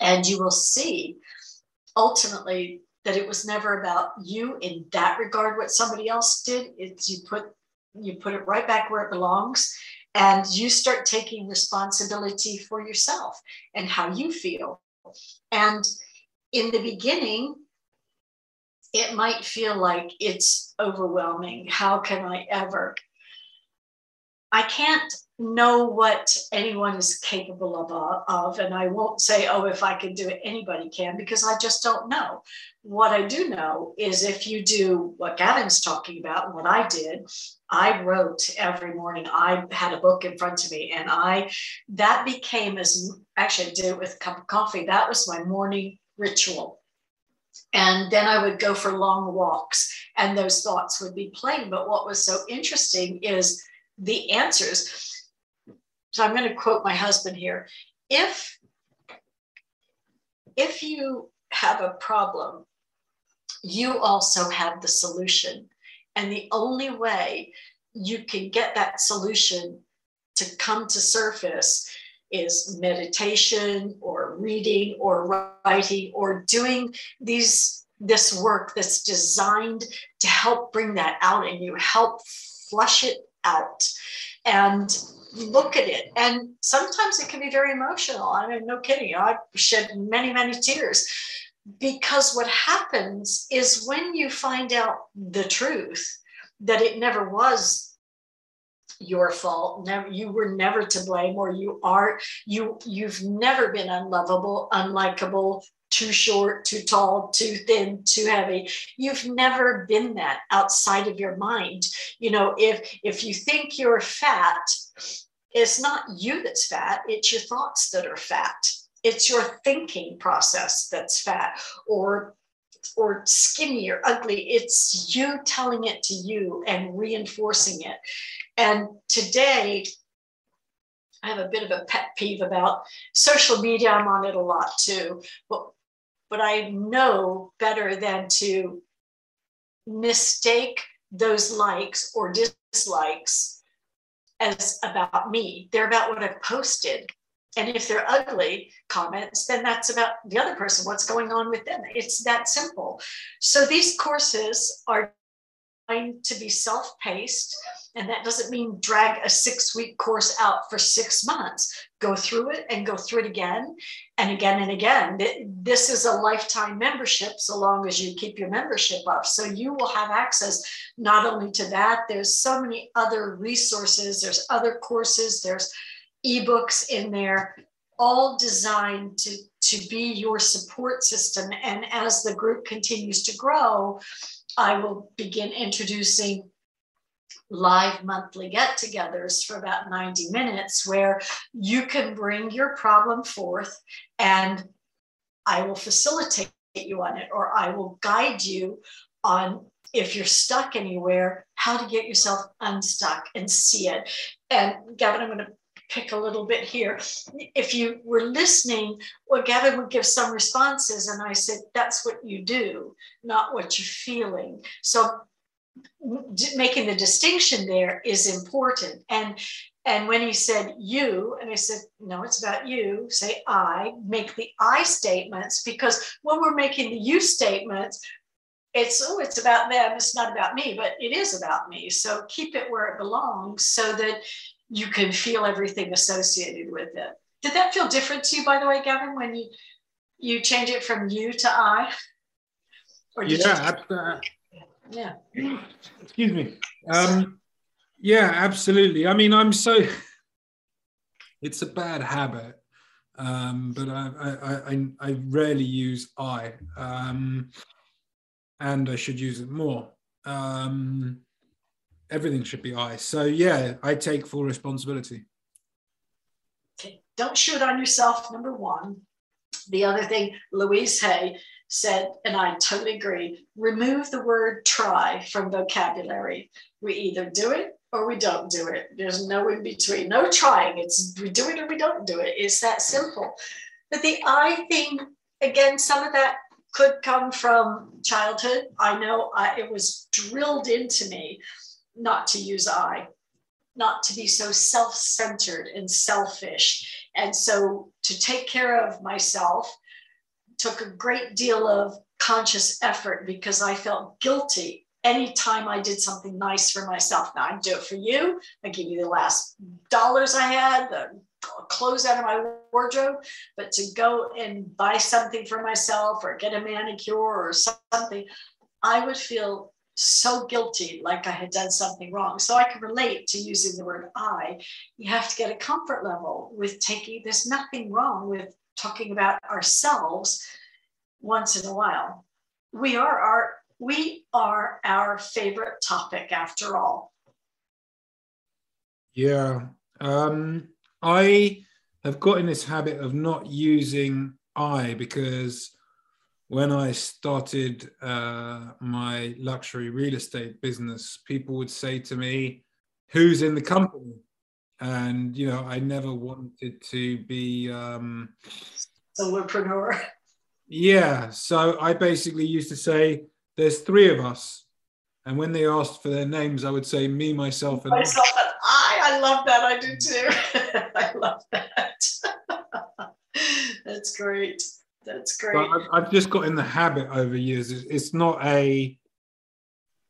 and you will see ultimately that it was never about you in that regard, what somebody else did. It's you put you put it right back where it belongs, and you start taking responsibility for yourself and how you feel. And in the beginning, it might feel like it's overwhelming. How can I ever? I can't know what anyone is capable of, of, and I won't say, oh, if I can do it, anybody can, because I just don't know. What I do know is if you do what Gavin's talking about, and what I did, I wrote every morning. I had a book in front of me, and I that became as, actually I did it with a cup of coffee. That was my morning ritual. And then I would go for long walks and those thoughts would be playing. But what was so interesting is the answers. So I'm going to quote my husband here. If, if you have a problem, you also have the solution. And the only way you can get that solution to come to surface is meditation or reading or writing or doing these this work that's designed to help bring that out in you, help flush it out and look at it. And sometimes it can be very emotional. I mean, no kidding. I've shed many, many tears, because what happens is when you find out the truth that it never was your fault, never, you were never to blame, or you are, you, you've never been unlovable, unlikable, too short, too tall, too thin, too heavy. You've never been that outside of your mind. You know, if, if you think you're fat, it's not you that's fat, it's your thoughts that are fat. It's your thinking process that's fat, or or skinny or ugly. It's you telling it to you and reinforcing it. And today, I have a bit of a pet peeve about social media. I'm on it a lot too, but, but I know better than to mistake those likes or dislikes as about me. They're about what I've posted. And if they're ugly comments, then that's about the other person, what's going on with them. It's that simple. So these courses are designed to be self-paced. And that doesn't mean drag a six-week course out for six months. Go through it and go through it again and again and again. This is a lifetime membership so long as you keep your membership up. So you will have access not only to that, there's so many other resources, there's other courses, there's ebooks in there, all designed to, to be your support system. And as the group continues to grow, I will begin introducing live monthly get-togethers for about ninety minutes where you can bring your problem forth and I will facilitate you on it, or I will guide you on, if you're stuck anywhere, how to get yourself unstuck and see it. And Gavin, I'm going to pick a little bit here. If you were listening, well, Gavin would give some responses and I said, that's what you do, not what you're feeling. So making the distinction there is important. And and when he said you, and I said, no, it's about you, say I, make the I statements, because when we're making the you statements, it's, oh, it's about them, it's not about me, but it is about me. So keep it where it belongs so that you can feel everything associated with it. Did that feel different to you, by the way, Gavin, when you, you change it from you to I? Or did yeah, you uh... Yeah. Excuse me. Um, yeah, absolutely. I mean, I'm so. It's a bad habit, um, but I, I I I rarely use I, um, and I should use it more. Um, everything should be I. So yeah, I take full responsibility. Okay. Don't shoot on yourself. Number one. The other thing, Louise Hay said, and I totally agree, remove the word try from vocabulary. We either do it or we don't do it. There's no in between, no trying. It's we do it or we don't do it. It's that simple. But the I thing, again, some of that could come from childhood. I know I, it was drilled into me not to use I, not to be so self-centered and selfish. And so to take care of myself took a great deal of conscious effort because I felt guilty anytime I did something nice for myself. Now, I'd do it for you. I give you the last dollars I had, the clothes out of my wardrobe, but to go and buy something for myself or get a manicure or something, I would feel so guilty, like I had done something wrong. So I can relate to using the word I. You have to get a comfort level with taking, there's nothing wrong with talking about ourselves once in a while. We are our, we are our favorite topic after all. Yeah. Um, I have got in this habit of not using I because when I started uh, my luxury real estate business, people would say to me, who's in the company? And, you know, I never wanted to be... Um, solopreneur. Yeah. So I basically used to say, there's three of us. And when they asked for their names, I would say me, myself, and myself and I. I love that. I do too. I love that. That's great. That's great. But I've, I've just got in the habit over years. It's, it's not a,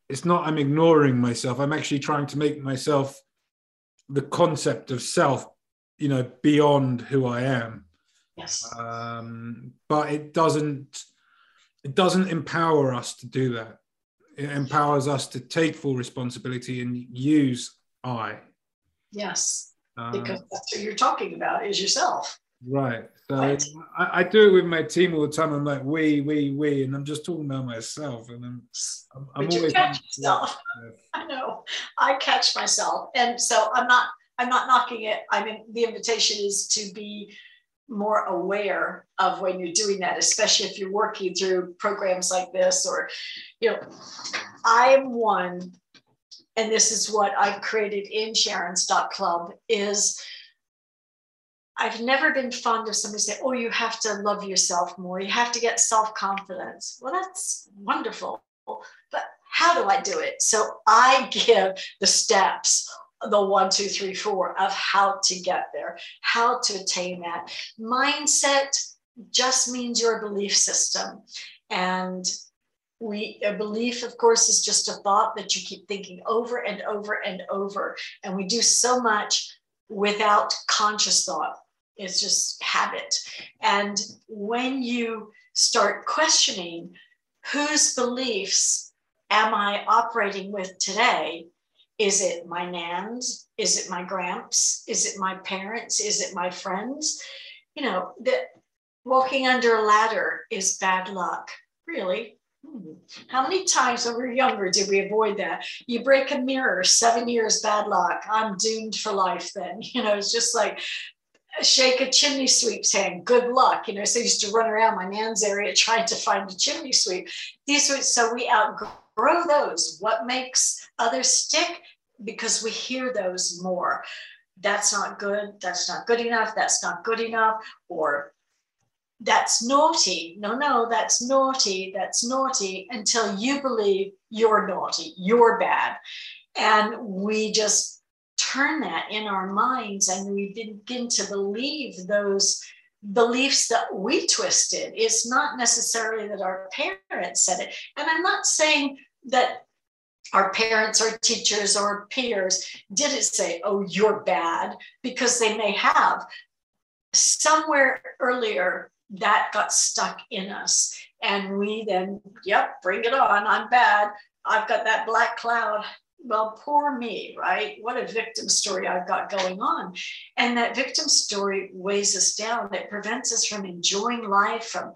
it's not I'm ignoring myself. I'm actually trying to make myself the concept of self, you know, beyond who I am. Yes. Um, but it doesn't, it doesn't empower us to do that. It empowers us to take full responsibility and use I. Yes, um, because that's what you're talking about is yourself. Right. So right. I, I do it with my team all the time. I'm like, we, we, we, and I'm just talking about myself. And I'm, I'm, I'm always catch myself. I know. I catch myself, and so I'm not. I'm not knocking it. I mean, the invitation is to be more aware of when you're doing that, especially if you're working through programs like this, or, you know, I'm one, and this is what I've created in Sharons dot club is I've never been fond of somebody saying, oh, you have to love yourself more. You have to get self-confidence. Well, that's wonderful, but how do I do it? So I give the steps, the one, two, three, four of how to get there, how to attain that. Mindset just means your belief system. And we, a belief, of course, is just a thought that you keep thinking over and over and over. And we do so much without conscious thought. It's just habit. And when you start questioning whose beliefs am I operating with today, is it my nan's? Is it my gramps? Is it my parents? Is it my friends? You know, that walking under a ladder is bad luck. Really? Hmm. How many times when we were younger did we avoid that? You break a mirror, seven years, bad luck. I'm doomed for life then. You know, it's just like shake a chimney sweep's hand. Good luck. You know, so I used to run around my nan's area trying to find a chimney sweep. These were, so we outgrew those. What makes others stick? Because we hear those more. That's not good. That's not good enough. That's not good enough. Or that's naughty. No, no, that's naughty. That's naughty until you believe you're naughty. You're bad. And we just turn that in our minds and we begin to believe those beliefs that we twisted. It's not necessarily that our parents said it. And I'm not saying that our parents or teachers or peers didn't say, oh, you're bad, because they may have. Somewhere earlier, that got stuck in us. And we then, yep, bring it on. I'm bad. I've got that black cloud. Well, poor me, right? What a victim story I've got going on. And that victim story weighs us down. It prevents us from enjoying life, from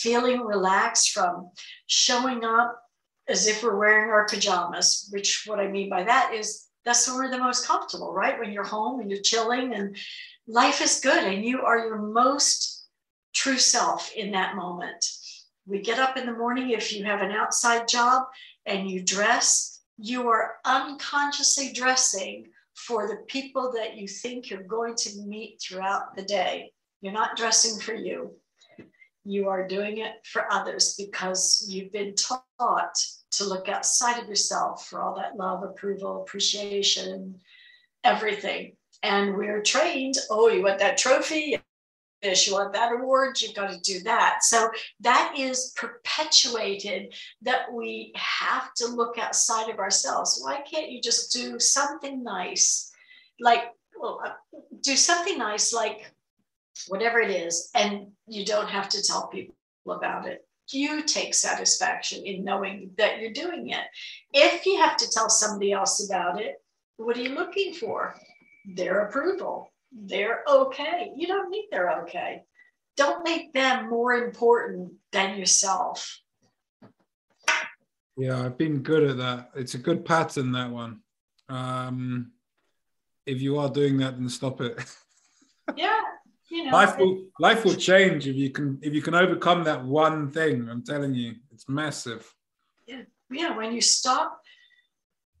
feeling relaxed, from showing up as if we're wearing our pajamas, which what I mean by that is that's when we're the most comfortable, right? When you're home and you're chilling and life is good and you are your most true self in that moment. We get up in the morning, if you have an outside job and you dress, you are unconsciously dressing for the people that you think you're going to meet throughout the day. You're not dressing for you. You are doing it for others because you've been taught to look outside of yourself for all that love, approval, appreciation, everything. And we're trained, oh, you want that trophy? This, you want that award, you've got to do that. So that is perpetuated, that we have to look outside of ourselves. Why can't you just do something nice? Like, well, do something nice, like whatever it is, and you don't have to tell people about it. You take satisfaction in knowing that you're doing it. If you have to tell somebody else about it, what are you looking for? Their approval. They're okay. You don't need they're okay. Don't make them more important than yourself. Yeah, I've been good at that. It's a good pattern, that one. Um, if you are doing that, then stop it. Yeah, you know, life will life will change if you can if you can overcome that one thing. I'm telling you, it's massive. Yeah, yeah. When you stop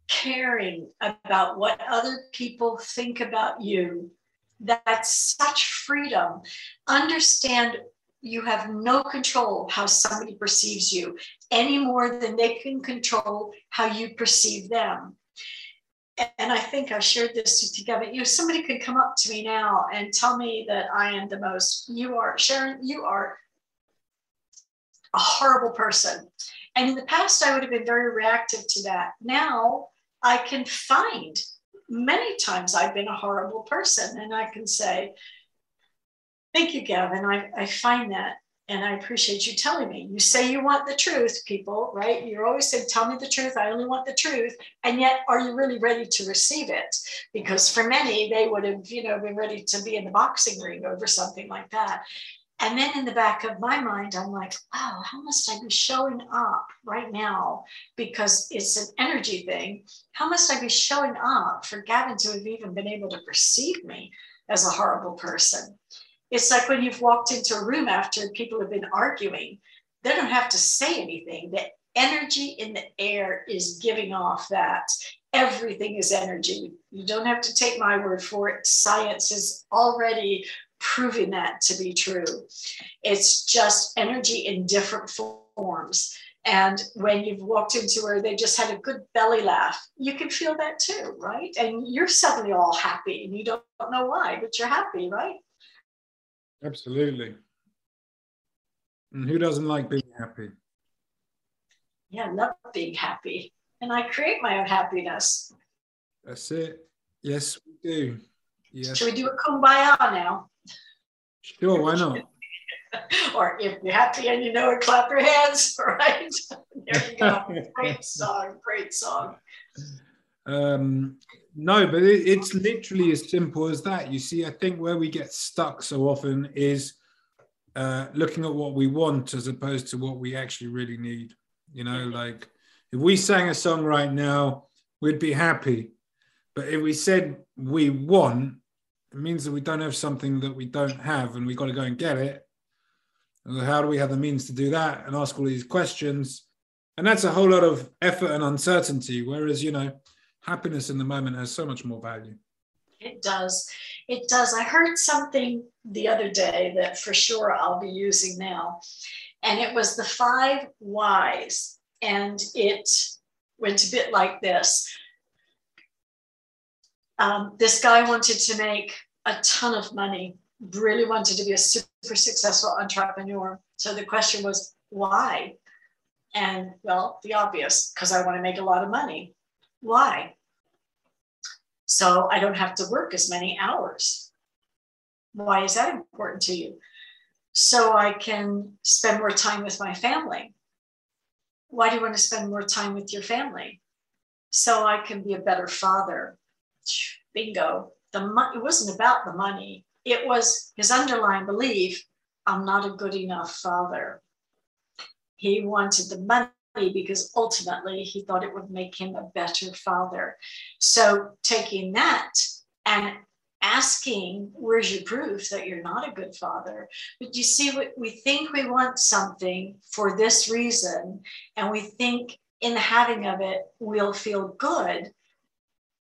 caring about what other people think about you, that's such freedom. Understand you have no control how somebody perceives you any more than they can control how you perceive them. And I think I shared this with you, Gavin. You know, somebody could come up to me now and tell me that I am the most, you are, Sharon, you are a horrible person. And in the past, I would have been very reactive to that. Now I can find many times I've been a horrible person. And I can say, thank you, Gavin. I, I find that. And I appreciate you telling me. You say you want the truth, people, right? You're always saying, tell me the truth. I only want the truth. And yet, are you really ready to receive it? Because for many, they would have, you know, been ready to be in the boxing ring over something like that. And then in the back of my mind, I'm like, wow, how must I be showing up right now? Because it's an energy thing. How must I be showing up for Gavin to have even been able to perceive me as a horrible person? It's like when you've walked into a room after people have been arguing, they don't have to say anything. The energy in the air is giving off that. Everything is energy. You don't have to take my word for it. Science is already proving that to be true. It's just energy in different forms. And when you've walked into where they just had a good belly laugh, you can feel that too, right? And you're suddenly all happy and you don't know why, but you're happy, right? Absolutely. And who doesn't like being happy? Yeah, I love being happy. And I create my own happiness. That's it. Yes, we do. Yes. Should we do a kumbaya now? Sure, why not? Or if you're happy and you know it, clap your hands, right? There you go. Great song, great song. Um, no, but it, it's literally as simple as that. You see, I think where we get stuck so often is uh, looking at what we want as opposed to what we actually really need. You know, like if we sang a song right now, we'd be happy. But if we said we want, it means that we don't have something that we don't have and we've got to go and get it. And how do we have the means to do that and ask all these questions? And that's a whole lot of effort and uncertainty, whereas, you know, happiness in the moment has so much more value. It does. It does. I heard something the other day that for sure I'll be using now. And it was the five whys. And it went a bit like this. Um, this guy wanted to make a ton of money, really wanted to be a super successful entrepreneur. So the question was, why? And well, the obvious, because I want to make a lot of money. Why? So I don't have to work as many hours. Why is that important to you? So I can spend more time with my family. Why do you want to spend more time with your family? So I can be a better father. Bingo. The money, it wasn't about the money. It was his underlying belief, I'm not a good enough father. He wanted the money because ultimately he thought it would make him a better father. So taking that and asking, where's your proof that you're not a good father? But you see, we think we want something for this reason, and we think in the having of it, we'll feel good.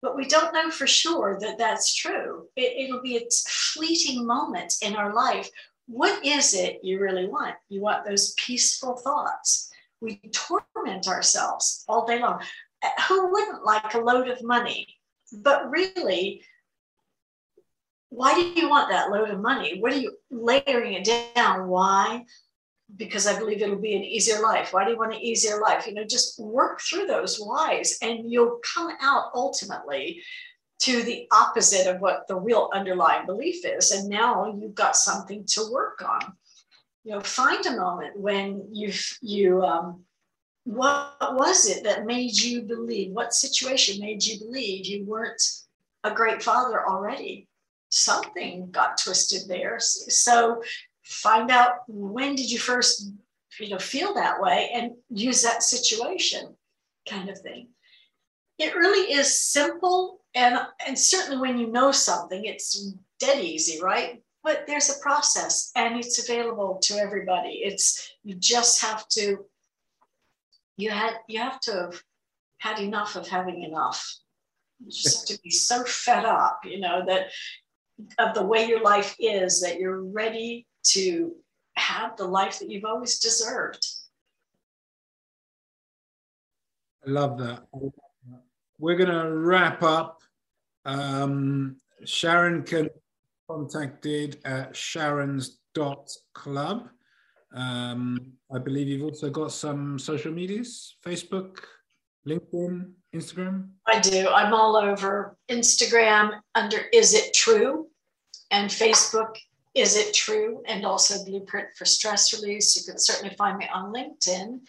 But we don't know for sure that that's true. It, it'll be a fleeting moment in our life. What is it you really want? You want those peaceful thoughts. We torment ourselves all day long. Who wouldn't like a load of money? But really, why do you want that load of money? What are you layering it down? Why? Because I believe it'll be an easier life. Why do you want an easier life? You know, just work through those whys and you'll come out ultimately to the opposite of what the real underlying belief is. And now you've got something to work on. You know, find a moment when you've, you, um, what was it that made you believe, what situation made you believe you weren't a great father already? Something got twisted there. So find out when did you first, you know, feel that way and use that situation kind of thing. It really is simple. And, and certainly when you know something, it's dead easy, right? But there's a process and it's available to everybody. It's, you just have to, you had, you have to have had enough of having enough. You just have to be so fed up, you know, that of the way your life is, that you're ready to have the life that you've always deserved. I love that. We're going to wrap up. Um, Sharon can be contacted at Sharons dot club. Um, I believe you've also got some social medias, Facebook, LinkedIn, Instagram? I do. I'm all over Instagram under Is It True? And Facebook, Is It True? And also Blueprint for Stress Release. You can certainly find me on LinkedIn.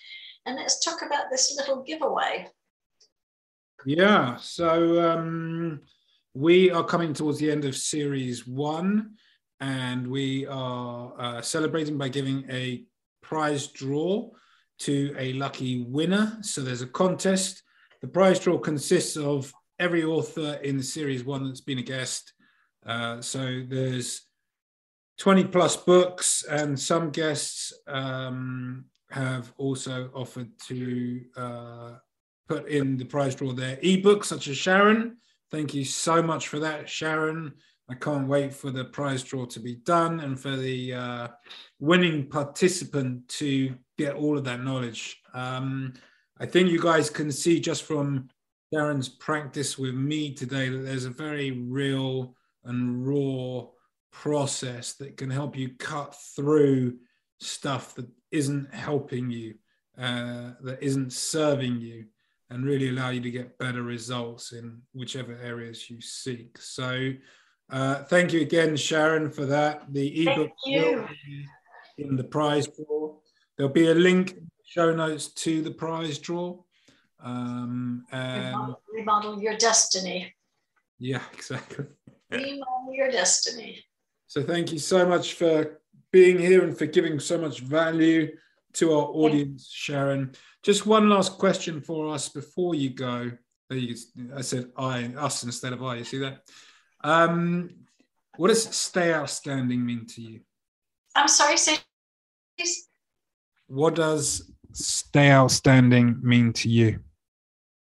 And let's talk about this little giveaway. Yeah. So um, we are coming towards the end of series one, and we are uh, celebrating by giving a prize draw to a lucky winner. So there's a contest. The prize draw consists of every author in series one that's been a guest. Uh, so there's twenty plus books, and some guests um, have also offered to uh, put in the prize draw their ebooks, such as Sharon. Thank you so much for that, Sharon. I can't wait for the prize draw to be done and for the uh, winning participant to get all of that knowledge. Um, I think you guys can see just from Sharon's practice with me today that there's a very real and raw process that can help you cut through stuff that isn't helping you, uh, that isn't serving you, and really allow you to get better results in whichever areas you seek. So Uh, thank you again, Sharon, for that. The ebook will be in the prize draw. There'll be a link in the show notes to the prize draw. Um, and remodel, remodel your destiny. Yeah, exactly. Remodel your destiny. So thank you so much for being here and for giving so much value to our audience, Sharon. Just one last question for us before you go. I said I, us instead of I, you see that? Um, what does Stay Outstanding mean to you? I'm sorry, say please. What does Stay Outstanding mean to you?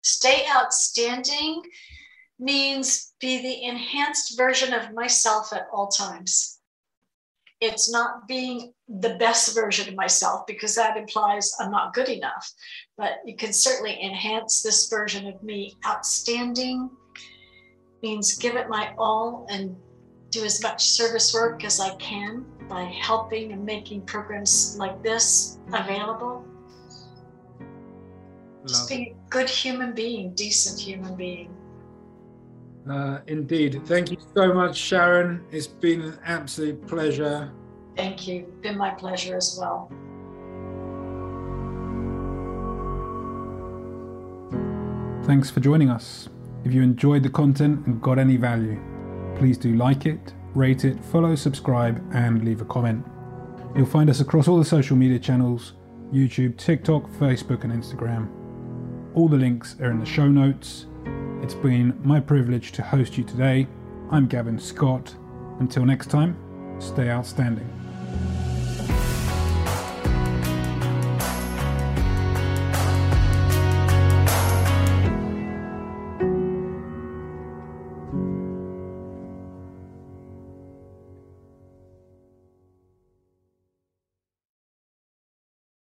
Stay Outstanding means be the enhanced version of myself at all times. It's not being the best version of myself, because that implies I'm not good enough, but you can certainly enhance this version of me. Outstanding means give it my all and do as much service work as I can by helping and making programs like this available. Love. Just being a good human being, decent human being. Uh, indeed. Thank you so much, Sharon. It's been an absolute pleasure. Thank you. It's been my pleasure as well. Thanks for joining us. If you enjoyed the content and got any value, please do like it, rate it, follow, subscribe, and leave a comment. You'll find us across all the social media channels, YouTube, TikTok, Facebook, and Instagram. All the links are in the show notes. It's been my privilege to host you today. I'm Gavin Scott. Until next time, stay outstanding.